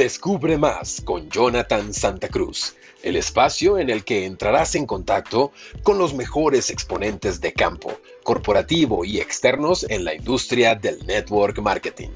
Descubre más con Jonathan Santa Cruz, el espacio en el que entrarás en contacto con los mejores exponentes de campo, corporativo y externos en la industria del network marketing.